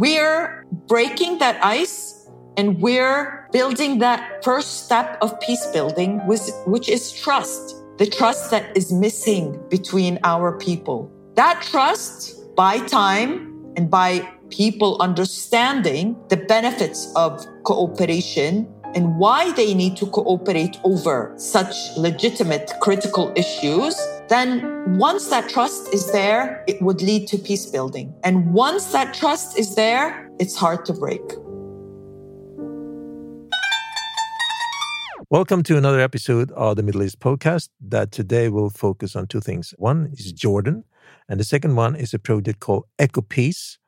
We're breaking that ice and we're building that first step of peace building, which is trust. The trust that is missing between our people. That trust, by time and by people understanding the benefits of cooperation and why they need to cooperate over such legitimate, critical issues, then once that trust is there, it would lead to peace building. And once that trust is there, it's hard to break. Welcome to another episode of the Middle East podcast that today will focus on two things. One is Jordan, and the second one is a project called EcoPeace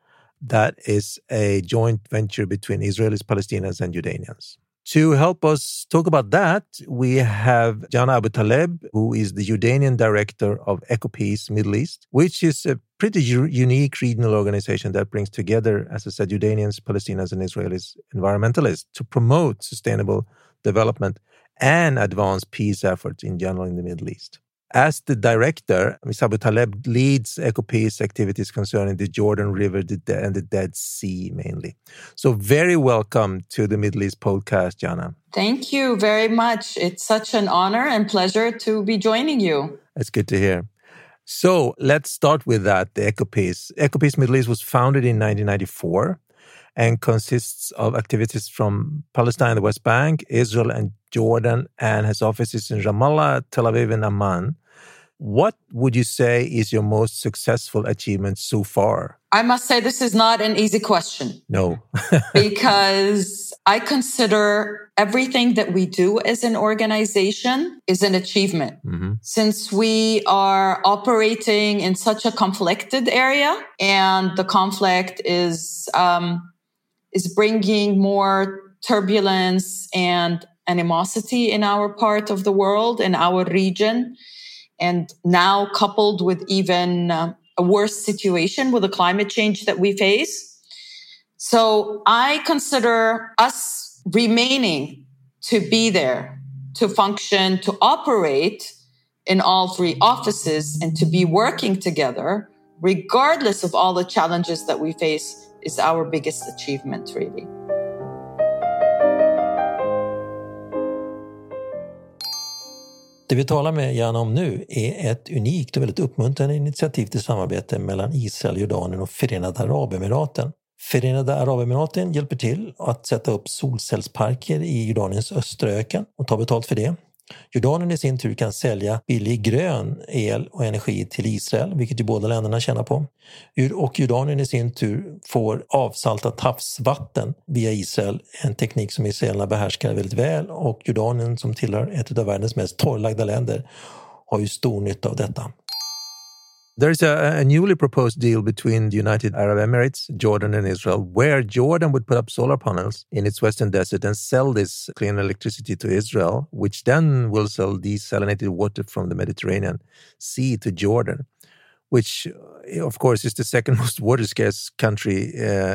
that is a joint venture between Israelis, Palestinians, and Jordanians. To help us talk about that, we have Yana Abu Taleb, who is the Jordanian director of EcoPeace Middle East, which is a pretty unique regional organization that brings together, as I said, Jordanians, Palestinians, and Israelis environmentalists to promote sustainable development and advance peace efforts in general in the Middle East. As the director, Ms. Abu Taleb leads EcoPeace activities concerning the Jordan River and the Dead Sea mainly. So very welcome to the Middle East podcast, Yana. Thank you very much. It's such an honor and pleasure to be joining you. That's good to hear. So let's start with that, the EcoPeace. EcoPeace Middle East was founded in 1994 and consists of activities from Palestine, the West Bank, Israel and Jordan, and has offices in Ramallah, Tel Aviv and Amman. What would you say is your most successful achievement so far? I must say this is not an easy question. No. Because I consider everything that we do as an organization is an achievement. Mm-hmm. Since we are operating in such a conflicted area, and the conflict is bringing more turbulence and animosity in our part of the world, in our region, and now coupled with even a worse situation with the climate change that we face. So I consider us remaining to be there, to function, to operate in all three offices and to be working together, regardless of all the challenges that we face, is our biggest achievement, really. Det vi talar med Yana om nu är ett unikt och väldigt uppmuntrande initiativ till samarbete mellan Israel, Jordanien och Förenade Arabemiraten. Förenade Arabemiraten hjälper till att sätta upp solcellsparker i Jordaniens östra öken och ta betalt för det. Jordanien i sin tur kan sälja billig grön el och energi till Israel, vilket ju båda länderna tjänar på. Och Jordanien i sin tur får avsaltat havsvatten via Israel, en teknik som israelerna behärskar väldigt väl, och Jordanien, som tillhör ett av världens mest torrlagda länder, har ju stor nytta av detta. There is a newly proposed deal between the United Arab Emirates, Jordan and Israel, where Jordan would put up solar panels in its western desert and sell this clean electricity to Israel, which then will sell desalinated water from the Mediterranean Sea to Jordan, which, of course, is the second most water-scarce country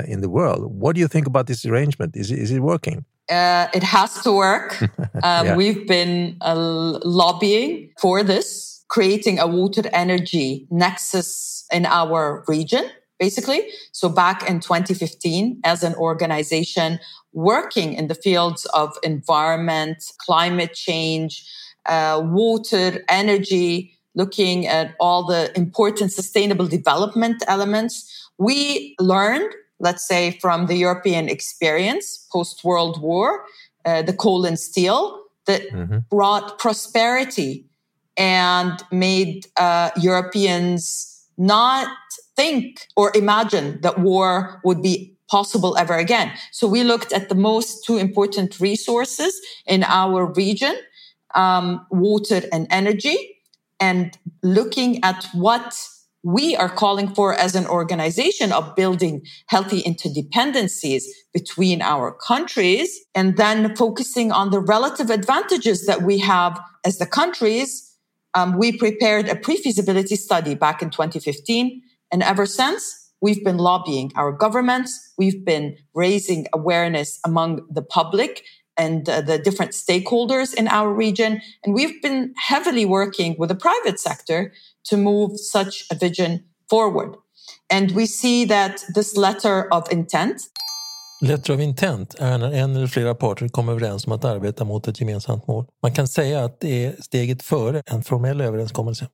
in the world. What do you think about this arrangement? Is it working? It has to work. Yeah. We've been lobbying for this, creating a water energy nexus in our region, basically. So back in 2015, as an organization working in the fields of environment, climate change, water, energy, looking at all the important sustainable development elements, we learned, let's say, from the European experience post-World War, the coal and steel that brought prosperity and made Europeans not think or imagine that war would be possible ever again. So we looked at the most two important resources in our region, water and energy, and looking at what we are calling for as an organization of building healthy interdependencies between our countries, and then focusing on the relative advantages that we have as the countries. We prepared a pre-feasibility study back in 2015, and ever since, we've been lobbying our governments, we've been raising awareness among the public and the different stakeholders in our region, and we've been heavily working with the private sector to move such a vision forward. And we see that this letter of intent. Letter of intent är när en eller flera parter kommer överens om att arbeta mot ett gemensamt mål. Man kan säga att det är steget före en formell överenskommelse.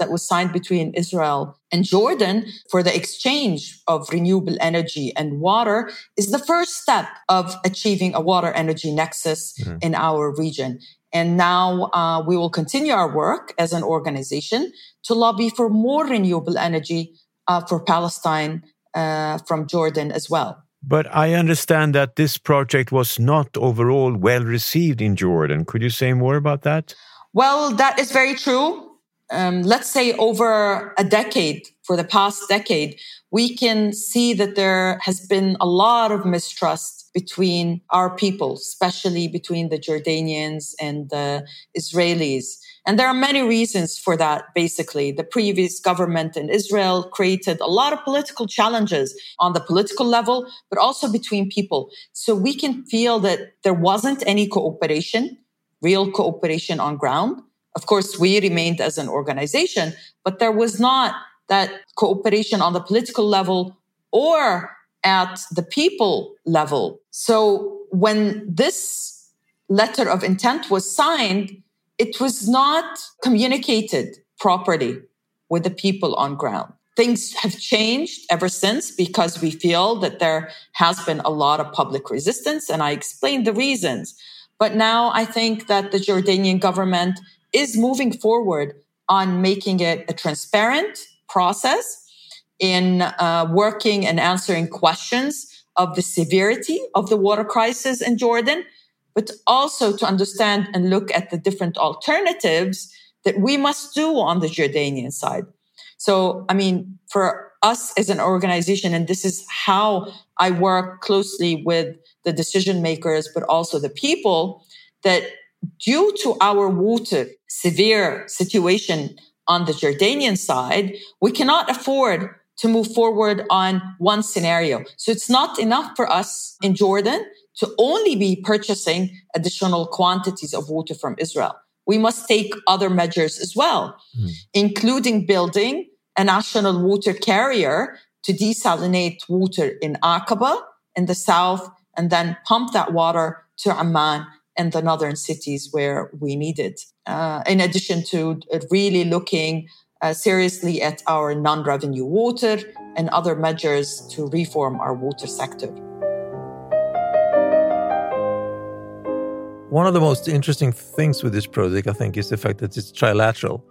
That was signed between Israel and Jordan for the exchange of renewable energy and water is the first step of achieving a water energy nexus in our region. And now we will continue our work as an organization to lobby for more renewable energy for Palestine from Jordan as well. But I understand that this project was not overall well received in Jordan. Could you say more about that? Well, that is very true. Let's say over a decade, for the past decade, we can see that there has been a lot of mistrust between our people, especially between the Jordanians and the Israelis. And there are many reasons for that, basically. The previous government in Israel created a lot of political challenges on the political level, but also between people. So we can feel that there wasn't any cooperation, real cooperation on ground. Of course, we remained as an organization, but there was not that cooperation on the political level or at the people level. So when this letter of intent was signed, it was not communicated properly with the people on ground. Things have changed ever since because we feel that there has been a lot of public resistance, and I explained the reasons. But now I think that the Jordanian government is moving forward on making it a transparent process in working and answering questions of the severity of the water crisis in Jordan, but also to understand and look at the different alternatives that we must do on the Jordanian side. So, I mean, for us as an organization, and this is how I work closely with the decision makers, but also the people, that due to our water severe situation on the Jordanian side, we cannot afford to move forward on one scenario. So it's not enough for us in Jordan to only be purchasing additional quantities of water from Israel. We must take other measures as well, including building a national water carrier to desalinate water in Aqaba in the south and then pump that water to Amman and the northern cities where we need it. In addition to really looking seriously at our non-revenue water and other measures to reform our water sector. One of the most interesting things with this project, I think, is the fact that it's trilateral.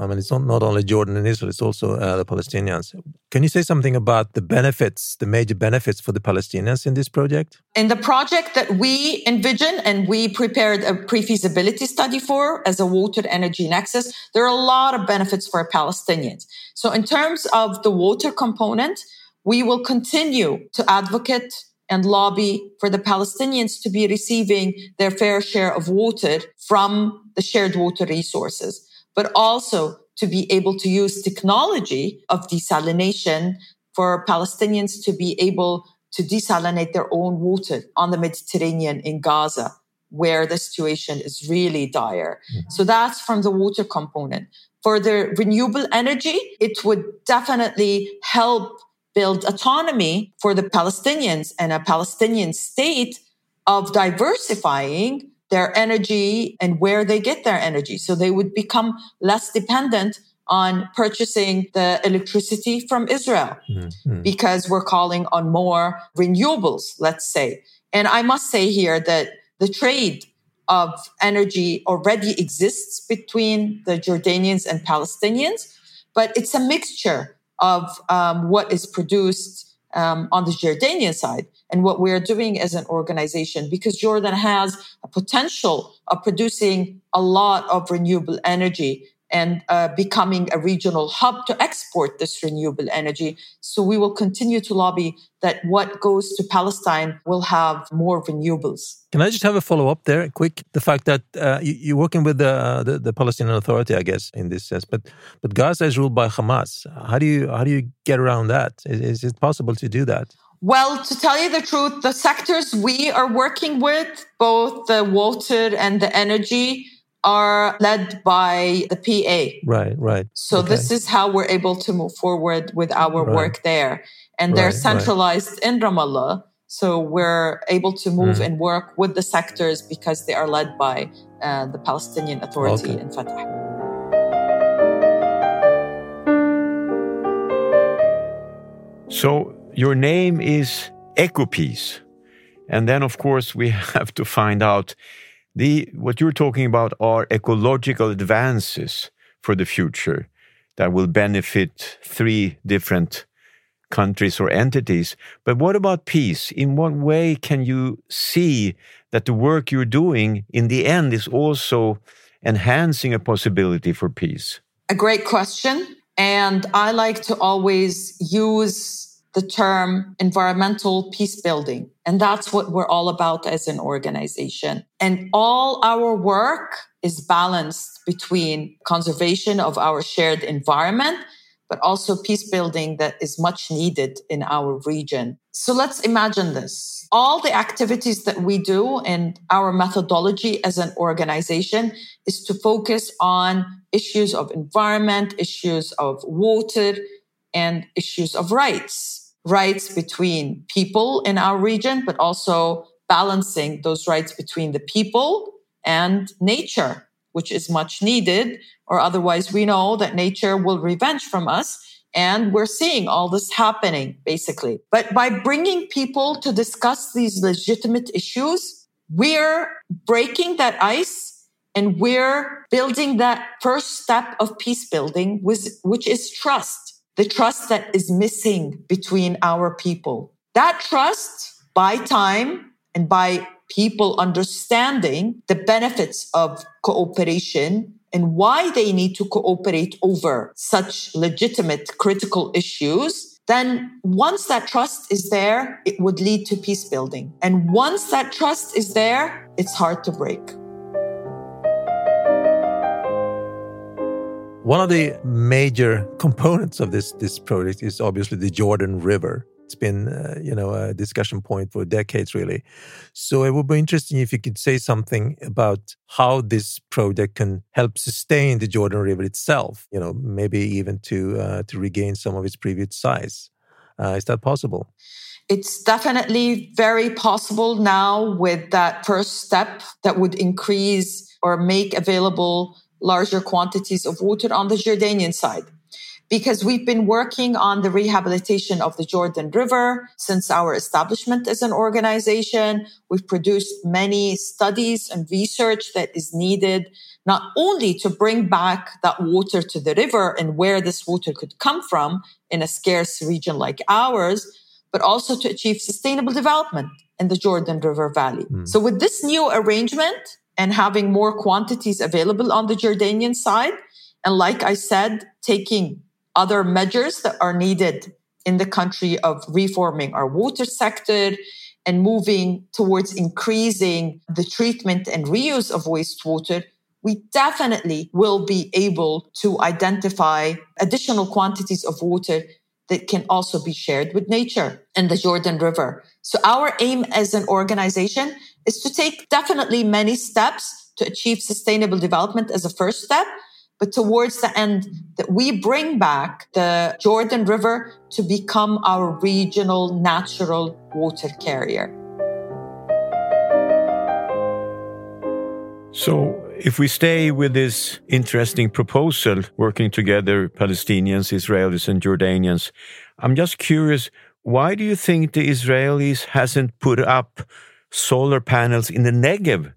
I mean, it's not only Jordan and Israel, it's also the Palestinians. Can you say something about the benefits, the major benefits for the Palestinians in this project? In the project that we envision and we prepared a pre-feasibility study for as a water energy nexus, there are a lot of benefits for Palestinians. So in terms of the water component, we will continue to advocate and lobby for the Palestinians to be receiving their fair share of water from the shared water resources, but also to be able to use technology of desalination for Palestinians to be able to desalinate their own water on the Mediterranean in Gaza, where the situation is really dire. So that's from the water component. For the renewable energy, it would definitely help build autonomy for the Palestinians and a Palestinian state of diversifying their energy and where they get their energy. So they would become less dependent on purchasing the electricity from Israel because we're calling on more renewables, let's say. And I must say here that the trade of energy already exists between the Jordanians and Palestinians, but it's a mixture of what is produced on the Jordanian side and what we're doing as an organization, because Jordan has a potential of producing a lot of renewable energy and becoming a regional hub to export this renewable energy. So we will continue to lobby that what goes to Palestine will have more renewables. Can I just have a follow-up there, quick? The fact that you're working with the Palestinian Authority, I guess, in this sense, but Gaza is ruled by Hamas. How do you get around that? Is it possible to do that? Well, to tell you the truth, the sectors we are working with, both the water and the energy, are led by the PA. Right. So this is how we're able to move forward with our work there. And they're centralized in Ramallah. So we're able to move and work with the sectors because they are led by the Palestinian Authority in Fatah. So your name is EcoPeace. And then, of course, we have to find out what you're talking about are ecological advances for the future that will benefit three different countries or entities. But what about peace? In what way can you see that the work you're doing in the end is also enhancing a possibility for peace? A great question. And I like to always use the term environmental peace building. And that's what we're all about as an organization. And all our work is balanced between conservation of our shared environment, but also peace building that is much needed in our region. So let's imagine this. All the activities that we do and our methodology as an organization is to focus on issues of environment, issues of water, and issues of rights between people in our region, but also balancing those rights between the people and nature, which is much needed, or otherwise we know that nature will revenge from us. And we're seeing all this happening, basically. But by bringing people to discuss these legitimate issues, we're breaking that ice. And we're building that first step of peace building, which is trust, the trust that is missing between our people. That trust, by time and by people understanding the benefits of cooperation and why they need to cooperate over such legitimate critical issues, then once that trust is there, it would lead to peace building. And once that trust is there, it's hard to break. One of the major components of this project is obviously the Jordan River. It's been, a discussion point for decades, really. So it would be interesting if you could say something about how this project can help sustain the Jordan River itself. You know, maybe even to regain some of its previous size. Is that possible? It's definitely very possible now with that first step that would increase or make available larger quantities of water on the Jordanian side, because we've been working on the rehabilitation of the Jordan River since our establishment as an organization. We've produced many studies and research that is needed not only to bring back that water to the river and where this water could come from in a scarce region like ours, but also to achieve sustainable development in the Jordan River Valley. So with this new arrangement, and having more quantities available on the Jordanian side. And like I said, taking other measures that are needed in the country of reforming our water sector and moving towards increasing the treatment and reuse of wastewater, we definitely will be able to identify additional quantities of water that can also be shared with nature and the Jordan River. So our aim as an organization is to take definitely many steps to achieve sustainable development as a first step, but towards the end that we bring back the Jordan River to become our regional natural water carrier. So if we stay with this interesting proposal, working together, Palestinians, Israelis and Jordanians, I'm just curious, why do you think the Israelis hasn't put up solar panels in the Negev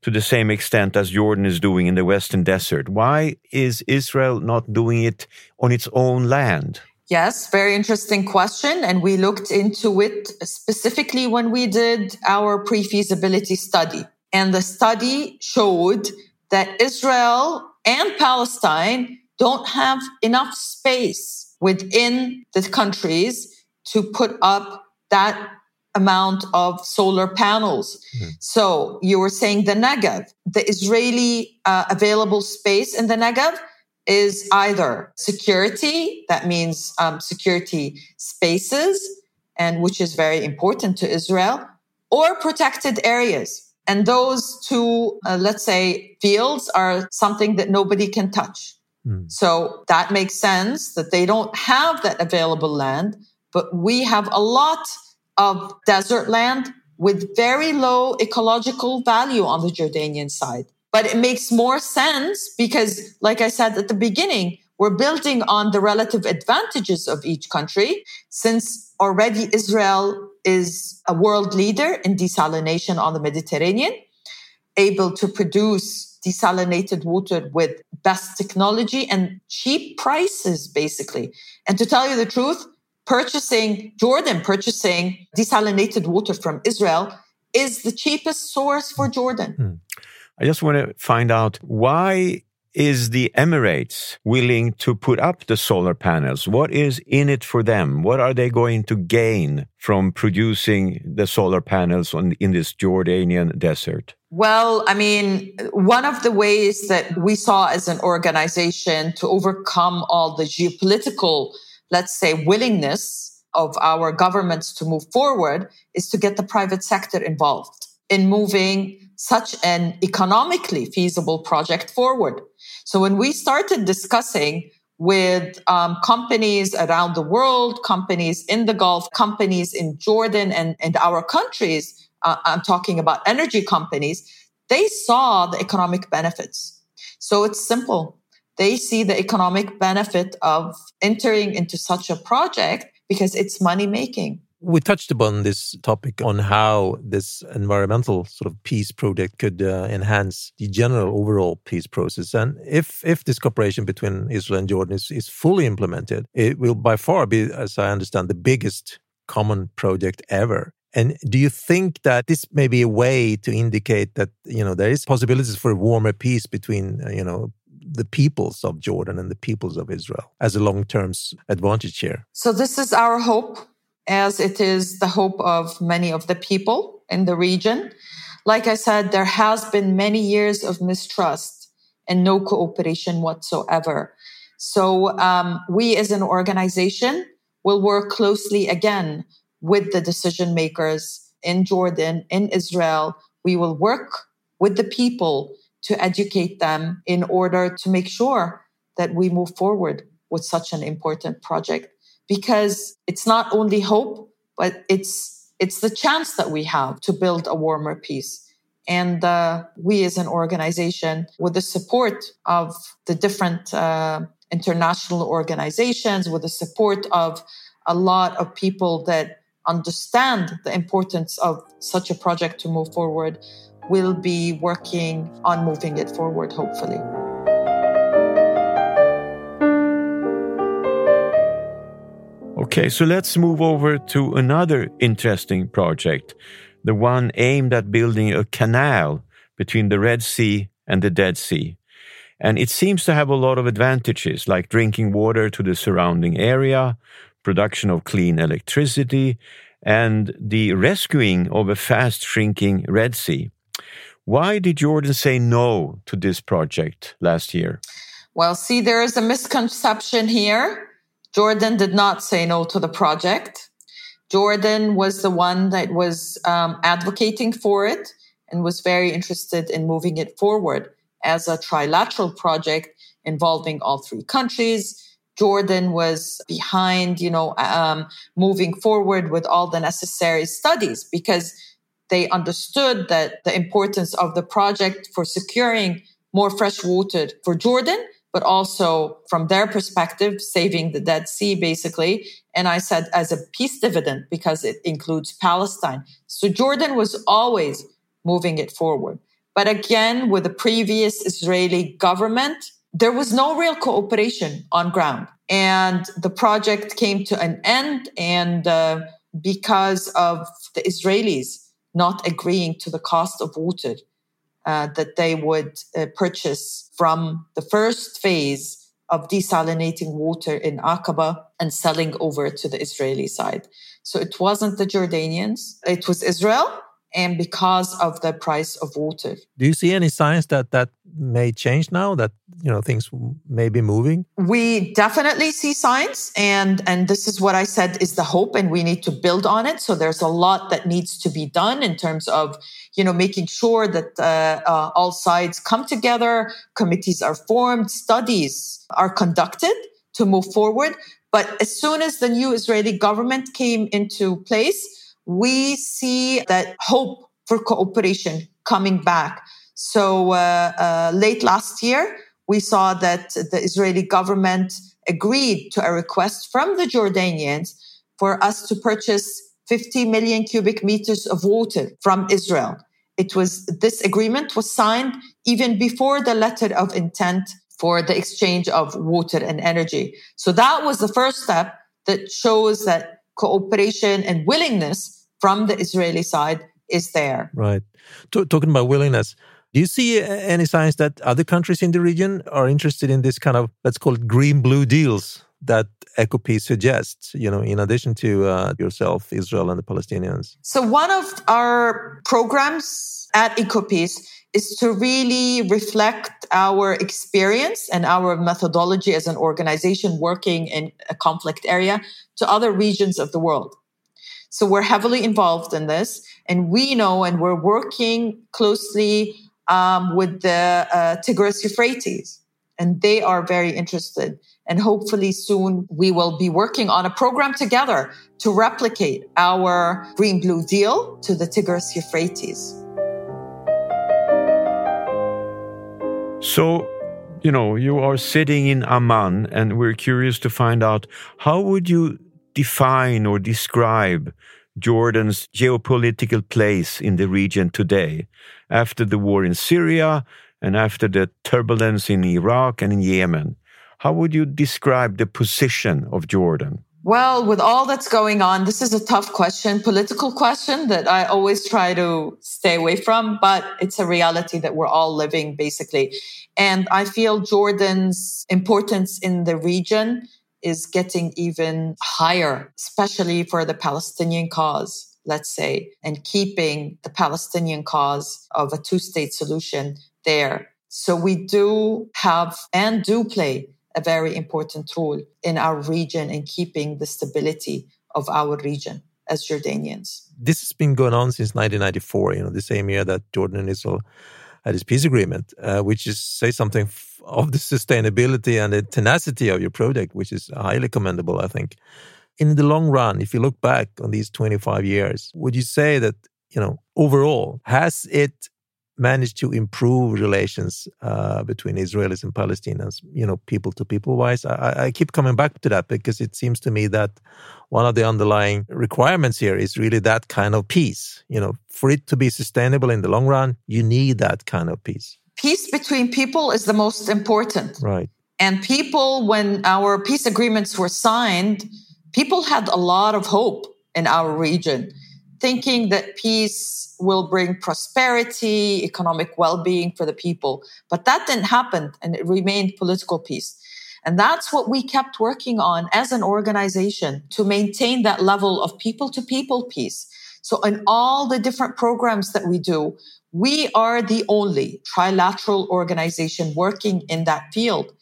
to the same extent as Jordan is doing in the Western Desert? Why is Israel not doing it on its own land? Yes, very interesting question. And we looked into it specifically when we did our pre-feasibility study. And the study showed that Israel and Palestine don't have enough space within the countries to put up that amount of solar panels. So you were saying the Negev, the Israeli available space in the Negev is either security, that means security spaces, and which is very important to Israel, or protected areas. And those two, let's say, fields are something that nobody can touch. Mm. So that makes sense that they don't have that available land, but we have a lot of desert land with very low ecological value on the Jordanian side. But it makes more sense because, like I said at the beginning, we're building on the relative advantages of each country, since already Israel is a world leader in desalination on the Mediterranean, able to produce desalinated water with best technology and cheap prices, basically. And to tell you the truth, Jordan purchasing desalinated water from Israel is the cheapest source for Jordan. I just want to find out, why is the Emirates willing to put up the solar panels? What is in it for them? What are they going to gain from producing the solar panels in this Jordanian desert? Well, I mean, one of the ways that we saw as an organization to overcome all the geopolitical, let's say, willingness of our governments to move forward is to get the private sector involved in moving such an economically feasible project forward. So when we started discussing with companies around the world, companies in the Gulf, companies in Jordan and our countries, I'm talking about energy companies, they saw the economic benefits. So it's simple. They see the economic benefit of entering into such a project because it's money-making. We touched upon this topic on how this environmental sort of peace project could enhance the general overall peace process. And if this cooperation between Israel and Jordan is fully implemented, it will by far be, as I understand, the biggest common project ever. And do you think that this may be a way to indicate that, you know, there is possibilities for a warmer peace between, you know, the peoples of Jordan and the peoples of Israel as a long-term advantage here? So this is our hope, as it is the hope of many of the people in the region. Like I said, there has been many years of mistrust and no cooperation whatsoever. So we as an organization will work closely again with the decision makers in Jordan, in Israel. We will work with the people to educate them in order to make sure that we move forward with such an important project. Because it's not only hope, but it's the chance that we have to build a warmer peace. And we as an organization, with the support of the different international organizations, with the support of a lot of people that understand the importance of such a project to move forward, will be working on moving it forward, hopefully. Okay, so let's move over to another interesting project, the one aimed at building a canal between the Red Sea and the Dead Sea. And it seems to have a lot of advantages, like drinking water to the surrounding area, production of clean electricity, and the rescuing of a fast-shrinking Red Sea. Why did Jordan say no to this project last year? Well, see, there is a misconception here. Jordan did not say no to the project. Jordan was the one that was advocating for it and was very interested in moving it forward as a trilateral project involving all three countries. Jordan was behind, moving forward with all the necessary studies because they understood that the importance of the project for securing more fresh water for Jordan, but also from their perspective, saving the Dead Sea, basically. And I said as a peace dividend, because it includes Palestine. So Jordan was always moving it forward. But again, with the previous Israeli government, there was no real cooperation on ground. And the project came to an end, and because of the Israelis not agreeing to the cost of water that they would purchase from the first phase of desalinating water in Aqaba and selling over to the Israeli side. So it wasn't the Jordanians, it was Israel and because of the price of water. Do you see any signs that may change now, that things may be moving? We definitely see signs, and this is what I said is the hope, and we need to build on it. So there's a lot that needs to be done in terms of making sure that all sides come together, committees are formed, studies are conducted to move forward. But as soon as the new Israeli government came into place, we see that hope for cooperation coming back. So late last year, we saw that the Israeli government agreed to a request from the Jordanians for us to purchase 50 million cubic meters of water from Israel. This agreement was signed even before the letter of intent for the exchange of water and energy. So that was the first step that shows that cooperation and willingness from the Israeli side is there. Right. Talking about willingness, do you see any signs that other countries in the region are interested in this kind of, let's call it, green-blue deals that EcoPeace suggests, in addition to yourself, Israel and the Palestinians? So one of our programs at EcoPeace is to really reflect our experience and our methodology as an organization working in a conflict area to other regions of the world. So we're heavily involved in this, and we know, and we're working closely with the Tigris-Euphrates, and they are very interested. And hopefully soon we will be working on a program together to replicate our Green-Blue Deal to the Tigris-Euphrates. So, you are sitting in Amman, and we're curious to find out, how would you define or describe Jordan's geopolitical place in the region today, after the war in Syria and after the turbulence in Iraq and in Yemen? How would you describe the position of Jordan? Well, with all that's going on, this is a tough question, political question that I always try to stay away from, but it's a reality that we're all living, basically. And I feel Jordan's importance in the region is getting even higher, especially for the Palestinian cause, let's say, and keeping the Palestinian cause of a two-state solution there. So we do have and do play a very important role in our region and keeping the stability of our region as Jordanians. This has been going on since 1994, the same year that Jordan and Israel had this peace agreement, which is, say something of the sustainability and the tenacity of your project, which is highly commendable, I think. In the long run, if you look back on these 25 years, would you say that, overall, has it managed to improve relations between Israelis and Palestinians, people-to-people-wise? I keep coming back to that because it seems to me that one of the underlying requirements here is really that kind of peace. For it to be sustainable in the long run, you need that kind of peace. Peace between people is the most important. Right. And people, when our peace agreements were signed, people had a lot of hope in our region, thinking that peace will bring prosperity, economic well-being for the people. But that didn't happen, and it remained political peace. And that's what we kept working on as an organization, to maintain that level of people-to-people peace. So in all the different programs that we do, we are the only trilateral organization working in that field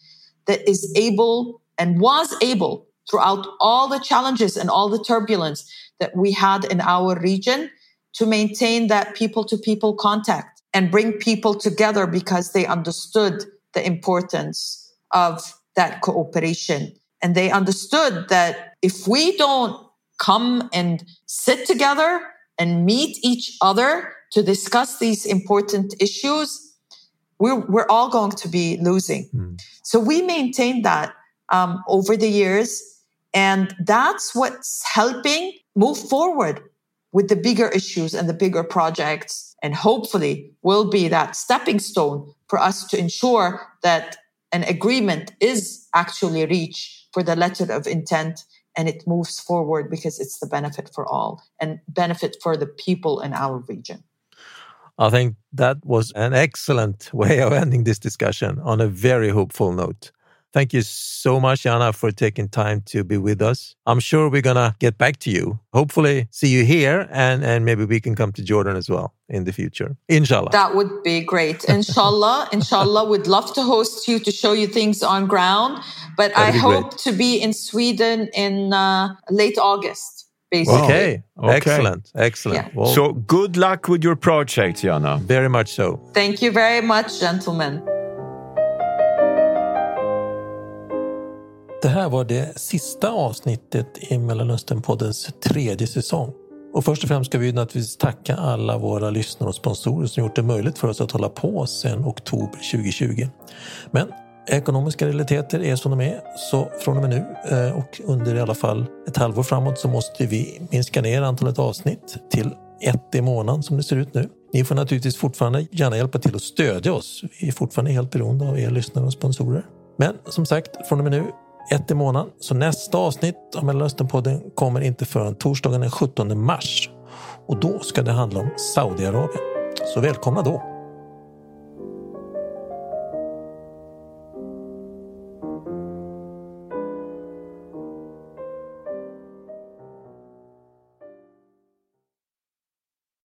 that is able and was able, throughout all the challenges and all the turbulence that we had in our region, to maintain that people-to-people contact and bring people together because they understood the importance of that cooperation. And they understood that if we don't come and sit together and meet each other to discuss these important issues, we're all going to be losing. Mm. So we maintained that over the years, and that's what's helping move forward with the bigger issues and the bigger projects, and hopefully will be that stepping stone for us to ensure that an agreement is actually reached for the letter of intent, and it moves forward because it's the benefit for all and benefit for the people in our region. I think that was an excellent way of ending this discussion on a very hopeful note. Thank you so much, Yana, for taking time to be with us. I'm sure we're going to get back to you. Hopefully see you here and maybe we can come to Jordan as well in the future. Inshallah. That would be great. Inshallah. Inshallah, we'd love to host you to show you things on ground. But That'd I hope great. To be in Sweden in late August, basically. Wow. Okay. Excellent. Excellent. Yeah. Well, so good luck with your project, Yana. Very much so. Thank you very much, gentlemen. Det här var det sista avsnittet i Mellanösternpoddens tredje säsong. Och först och främst ska vi naturligtvis tacka alla våra lyssnare och sponsorer som gjort det möjligt för oss att hålla på sedan oktober 2020. Men ekonomiska realiteter är som de är, så från och med nu och under i alla fall ett halvår framåt så måste vi minska ner antalet avsnitt till 1 i månaden som det ser ut nu. Ni får naturligtvis fortfarande gärna hjälpa till att stödja oss. Vi är fortfarande helt beroende av er lyssnare och sponsorer. Men som sagt, från och med nu 1 i månaden. Så nästa avsnitt av Mellanösternpodden kommer inte förrän torsdagen den 17 mars. Och då ska det handla om Saudiarabien. Så välkomna då!